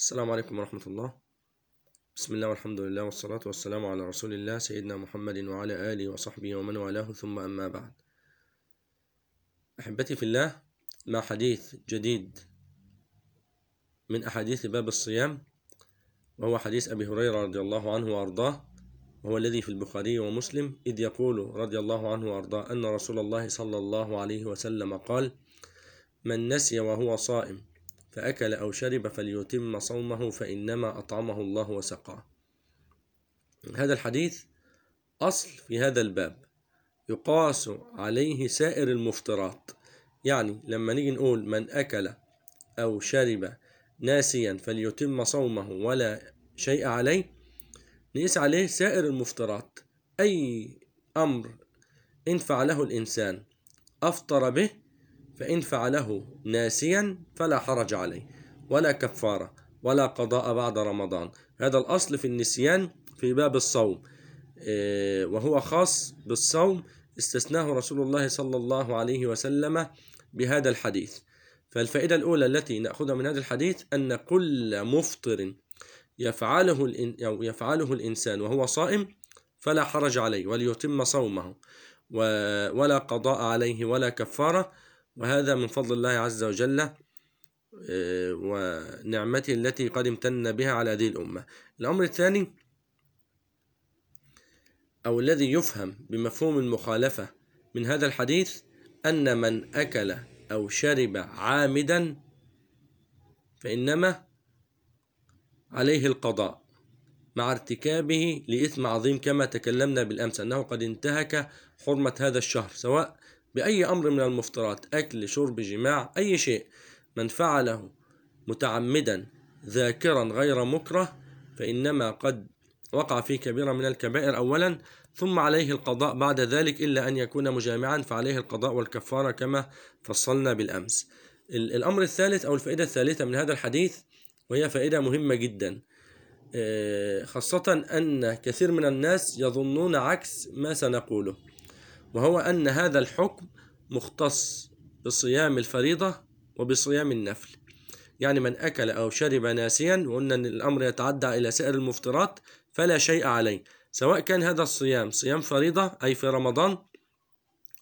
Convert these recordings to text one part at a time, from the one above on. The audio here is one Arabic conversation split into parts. السلام عليكم ورحمة الله. بسم الله والحمد لله والصلاة والسلام على رسول الله سيدنا محمد وعلى آله وصحبه ومن والاه، ثم أما بعد. أحبتي في الله، مع حديث جديد من أحاديث باب الصيام، وهو حديث أبي هريرة رضي الله عنه وأرضاه، وهو الذي في البخاري ومسلم، إذ يقول رضي الله عنه وأرضاه أن رسول الله صلى الله عليه وسلم قال: من نسي وهو صائم فأكل أو شرب فليتم صومه فإنما أطعمه الله وسقاه. هذا الحديث أصل في هذا الباب، يقاس عليه سائر المفطرات. يعني لما نيجي نقول من أكل أو شرب ناسيا فليتم صومه ولا شيء عليه، نقيس عليه سائر المفطرات. أي أمر إن فعله الإنسان أفطر به، فإن فعله ناسيا فلا حرج عليه، ولا كفارة ولا قضاء بعد رمضان. هذا الأصل في النسيان في باب الصوم، وهو خاص بالصوم، استثناه رسول الله صلى الله عليه وسلم بهذا الحديث. فالفائدة الأولى التي نأخذها من هذا الحديث أن كل مفطر يفعله الإنسان وهو صائم فلا حرج عليه، وليتم صومه ولا قضاء عليه ولا كفارة. وهذا من فضل الله عز وجل ونعمته التي قد امتن بها على هذه الأمة. الأمر الثاني، أو الذي يفهم بمفهوم المخالفة من هذا الحديث، أن من أكل أو شرب عامدا فإنما عليه القضاء مع ارتكابه لإثم عظيم، كما تكلمنا بالأمس أنه قد انتهك حرمة هذا الشهر، سواء بأي أمر من المفطرات، أكل، شرب، جماع، أي شيء. من فعله متعمدا ذاكرا غير مكره فإنما قد وقع في كبيرة من الكبائر أولا، ثم عليه القضاء بعد ذلك، إلا أن يكون مجامعا فعليه القضاء والكفارة كما فصلنا بالأمس. الأمر الثالث، أو الفائدة الثالثة من هذا الحديث، وهي فائدة مهمة جدا، خاصة أن كثير من الناس يظنون عكس ما سنقوله، وهو أن هذا الحكم مختص بصيام الفريضة وبصيام النفل. يعني من أكل أو شرب ناسيا، وأن الأمر يتعدى إلى سائر المفطرات، فلا شيء عليه، سواء كان هذا الصيام صيام فريضة أي في رمضان،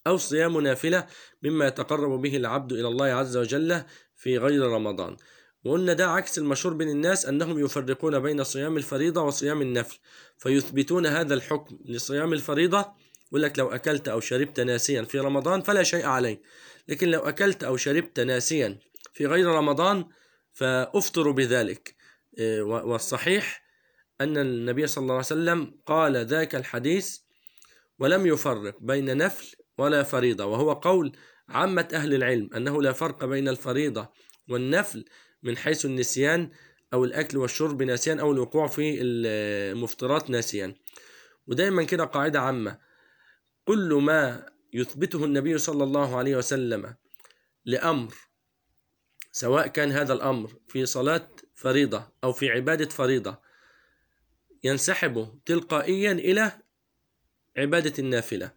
أو صيام نافلة مما يتقرب به العبد إلى الله عز وجل في غير رمضان. وقلنا ده عكس المشهور بين الناس، أنهم يفرقون بين صيام الفريضة وصيام النفل، فيثبتون هذا الحكم لصيام الفريضة، يقول لك لو أكلت أو شربت ناسيا في رمضان فلا شيء عليه، لكن لو أكلت أو شربت ناسيا في غير رمضان فأفطر بذلك. والصحيح أن النبي صلى الله عليه وسلم قال ذاك الحديث ولم يفرق بين نفل ولا فريضة، وهو قول عامة أهل العلم أنه لا فرق بين الفريضة والنفل من حيث النسيان، أو الأكل والشرب ناسيا، أو الوقوع في المفطرات ناسيا. ودائما كده قاعدة عامة، كل ما يثبته النبي صلى الله عليه وسلم لأمر، سواء كان هذا الأمر في صلاة فريضة أو في عبادة فريضة، ينسحب تلقائيا إلى عبادة النافلة.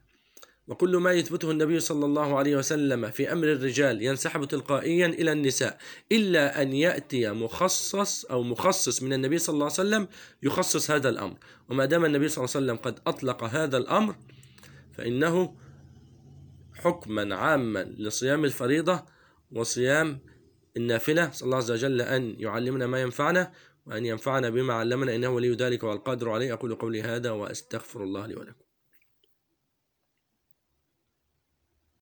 وكل ما يثبته النبي صلى الله عليه وسلم في أمر الرجال ينسحب تلقائيا إلى النساء، إلا أن يأتي مخصص من النبي صلى الله عليه وسلم يخصص هذا الأمر. وما دام النبي صلى الله عليه وسلم قد أطلق هذا الأمر، فإنه حكما عاما لصيام الفريضة وصيام النافلة. صلى الله عز وجل أن يعلمنا ما ينفعنا، وأن ينفعنا بما علمنا، إنه ولي ذلك والقادر عليه. أقول قولي هذا وأستغفر الله لي ولكم.